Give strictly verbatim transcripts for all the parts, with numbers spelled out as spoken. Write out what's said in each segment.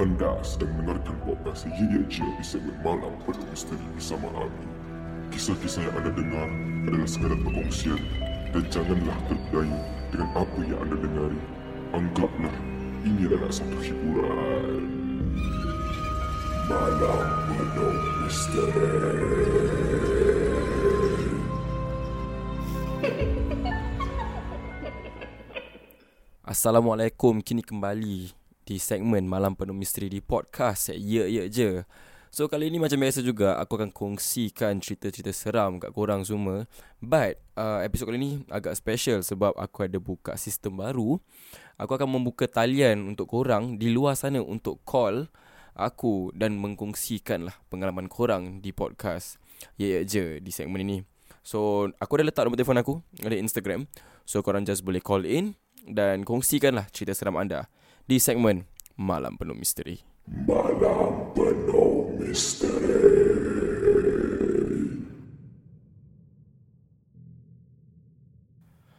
Anda sedang mendengarkan podcast Ye Ye Je di segmen Malam Penuh Misteri bersama Abi. Kisah-kisah yang anda dengar adalah sekadar perkongsian dan janganlah terpedaya dengan apa yang anda dengari. Anggaplah ini adalah satu hiburan. Malam Penuh Misteri. Assalamualaikum, kini kembali di segmen Malam Penuh Misteri di podcast Ye Ye Je. So kali ni macam biasa juga, aku akan kongsikan cerita-cerita seram kat korang semua. But uh, episod kali ni agak special sebab aku ada buka sistem baru. Aku akan membuka talian untuk korang di luar sana untuk call aku dan mengkongsikan lah pengalaman korang di podcast Ye Ye Je di segmen ini. So aku dah letak nombor telefon aku ada Instagram. So korang just boleh call in dan kongsikan lah cerita seram anda di segmen Malam Penuh Misteri. Malam Penuh Misteri.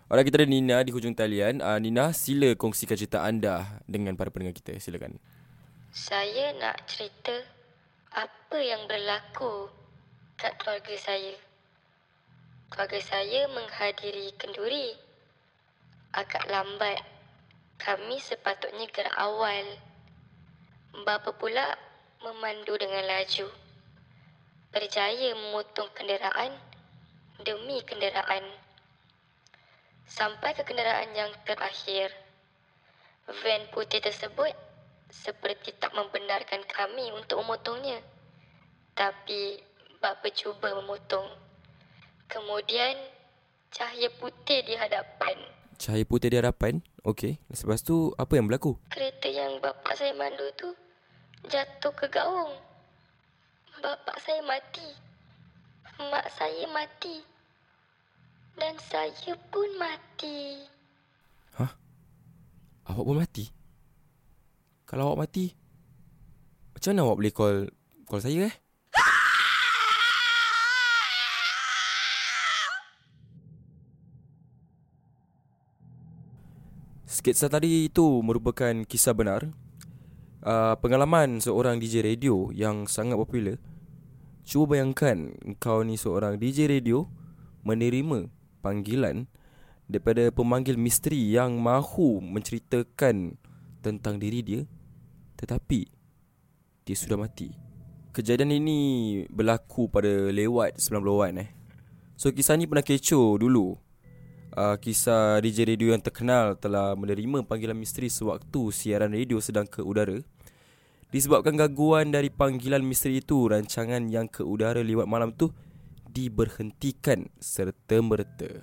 Alright, kita ada Nina di hujung talian. Uh, Nina, sila kongsikan cerita anda dengan para pendengar kita. Silakan. Saya nak cerita apa yang berlaku kat keluarga saya. Keluarga saya menghadiri kenduri. Agak lambat. Kami sepatutnya gerak awal. Bapa pula memandu dengan laju. Berjaya memotong kenderaan demi kenderaan. Sampai ke kenderaan yang terakhir. Van putih tersebut seperti tak membenarkan kami untuk memotongnya. Tapi bapa cuba memotong. Kemudian cahaya putih di hadapan. Cahaya putih di hadapan? Okey, lepas tu apa yang berlaku? Kereta yang bapa saya mandu tu jatuh ke gaung. Bapa saya mati. Mak saya mati. Dan saya pun mati. Hah? Awak pun mati? Kalau awak mati, macam mana awak boleh call call saya eh? Sketsa tadi itu merupakan kisah benar, uh, pengalaman seorang D J radio yang sangat popular. Cuba bayangkan kau ni seorang D J radio menerima panggilan daripada pemanggil misteri yang mahu menceritakan tentang diri dia, tetapi dia sudah mati. Kejadian ini berlaku pada lewat sembilan puluhan eh. So kisah ni pernah kecoh dulu. Uh, kisah D J radio yang terkenal telah menerima panggilan misteri sewaktu siaran radio sedang ke udara. Disebabkan gangguan dari panggilan misteri itu, rancangan yang ke udara lewat malam tu diberhentikan serta-merta.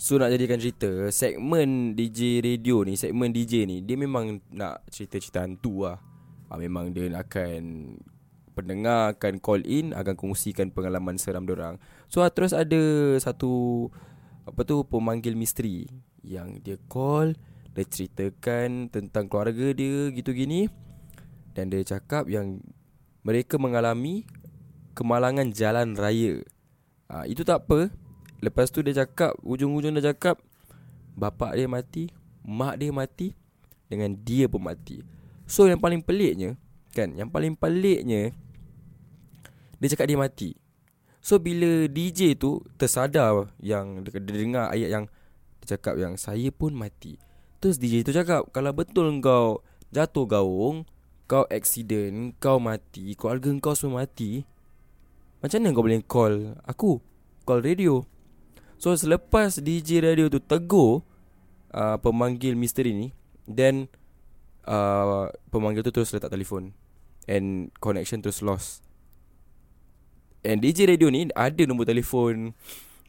So nak jadikan cerita, segmen D J radio ni, segmen D J ni, dia memang nak cerita-cerita hantu lah. uh, Memang dia akan pendengar akan call in, akan kongsikan pengalaman seram diorang. So uh, terus ada satu apa tu pemanggil misteri yang dia call, dia ceritakan tentang keluarga dia gitu gini. Dan dia cakap yang mereka mengalami kemalangan jalan raya. ha, Itu tak apa. Lepas tu dia cakap, ujung-ujung dia cakap bapak dia mati, mak dia mati, dengan dia pun mati. So yang paling peliknya, kan. Yang paling peliknya, dia cakap dia mati. So bila D J tu tersadar yang dia dengar ayat yang dia cakap yang saya pun mati, terus D J tu cakap, kalau betul kau jatuh gaung, kau accident, kau mati, keluarga kau semua mati, macam mana kau boleh call aku, call radio? So selepas D J radio tu tegur uh, pemanggil misteri ni, then uh, pemanggil tu terus letak telefon and connection terus lost. And D J radio ni ada nombor telefon,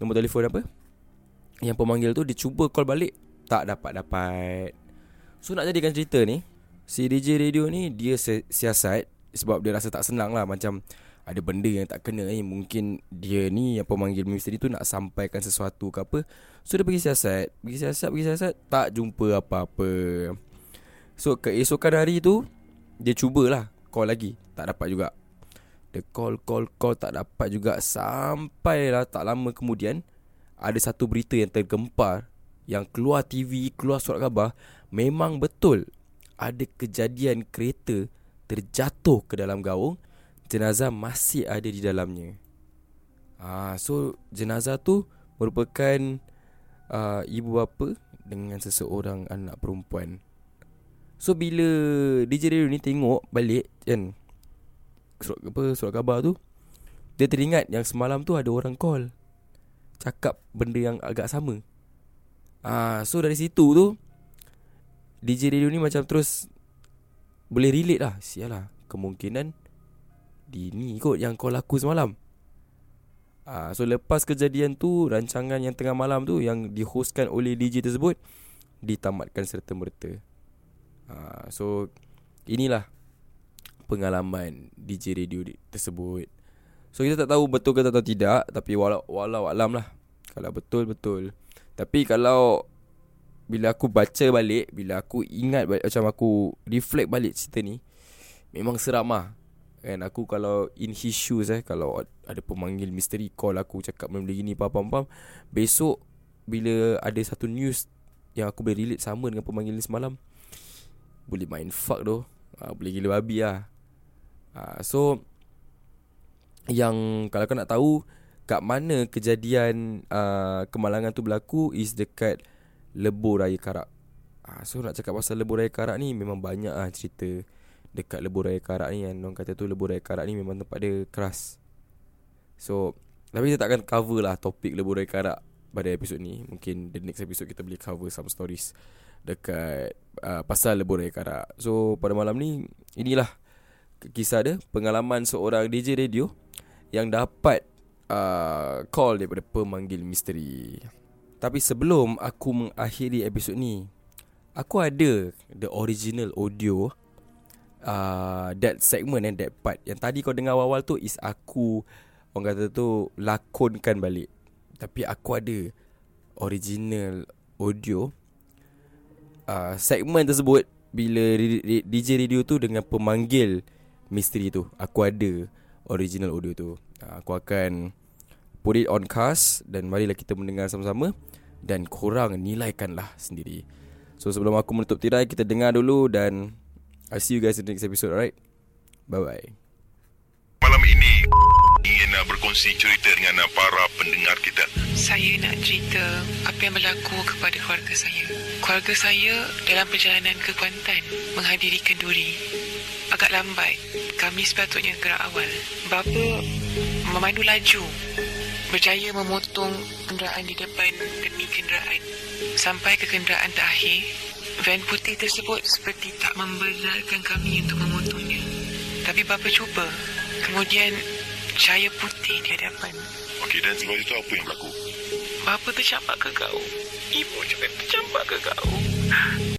nombor telefon apa yang pemanggil tu, dia cuba call balik, tak dapat-dapat. So nak jadikan cerita ni, si D J radio ni dia siasat sebab dia rasa tak senang lah, macam ada benda yang tak kena ni, mungkin dia ni yang pemanggil misteri tu nak sampaikan sesuatu ke apa. So dia pergi siasat, pergi siasat, pergi siasat, tak jumpa apa-apa. So keesokan hari tu dia cubalah call lagi, tak dapat juga. Dia call, call, call, tak dapat juga. Sampailah tak lama kemudian ada satu berita yang tergempar, yang keluar T V, keluar surat khabar, memang betul ada kejadian kereta terjatuh ke dalam gaung, jenazah masih ada di dalamnya. Ah, so jenazah tu merupakan uh, ibu bapa dengan seseorang anak perempuan. So bila D J Radio ni tengok balik kan surat apa surat khabar tu, dia teringat yang semalam tu ada orang call cakap benda yang agak sama. Ah, so dari situ tu D J Radio ni macam terus boleh relate lah. Sialah, kemungkinan Dini kot yang call aku semalam. Aa, So lepas kejadian tu, rancangan yang tengah malam tu yang dihostkan oleh D J tersebut ditamatkan serta-merta. Aa, So inilah pengalaman D J Radio tersebut. So kita tak tahu betul ke atau tidak, tapi walau, walau alam lah. Kalau betul, betul. Tapi kalau bila aku baca balik, bila aku ingat balik, macam aku reflect balik cerita ni, memang seram lah. And aku kalau in his shoes eh, kalau ada pemanggil misteri call aku cakap benda gini, pam-pam-pam, besok bila ada satu news yang aku boleh relate sama dengan pemanggil ni semalam, boleh main fuck tu, ha, boleh gila babi lah. ha, So yang kalau kau nak tahu kat mana kejadian uh, kemalangan tu berlaku, is dekat Lebuh Raya Karak. ha, So nak cakap pasal Lebuh Raya Karak ni, memang banyak lah cerita dekat Lebuh Raya Karak ni. Yang orang kata tu Lebuh Raya Karak ni memang tempat dia keras. So tapi kita takkan cover lah topik Lebuh Raya Karak pada episod ni. Mungkin the next episode kita boleh cover some stories dekat uh, pasal Lebuh Raya Karak. So pada malam ni, inilah kisah dia, pengalaman seorang D J radio yang dapat uh, call daripada pemanggil misteri. Tapi sebelum aku mengakhiri episod ni, aku ada the original audio uh, that segment and that part yang tadi kau dengar awal-awal tu is aku, orang kata tu, lakonkan balik. Tapi aku ada original audio uh, segmen tersebut bila D J radio tu dengan pemanggil misteri tu. Aku ada original audio tu. uh, Aku akan put it on cast dan marilah kita mendengar sama-sama dan korang nilaikanlah sendiri. So sebelum aku menutup tirai, kita dengar dulu dan I'll see you guys in the next episode, alright? Bye-bye. Malam ini ingin nak berkongsi cerita dengan para pendengar kita. Saya nak cerita apa yang berlaku kepada keluarga saya. Keluarga saya dalam perjalanan ke Kuantan menghadiri kenduri. Agak lambat, kami sepatutnya gerak awal. Bapa memandu laju, berjaya memotong kenderaan di depan demi kenderaan. Sampai ke kenderaan terakhir, van putih tersebut seperti tak membenarkan kami untuk memotongnya. Tapi bapa cuba. Kemudian cahaya putih di hadapan. Okey, dan sebab itu apa yang berlaku? Bapa tercampak ke kau. Ibu juga tercampak ke kau.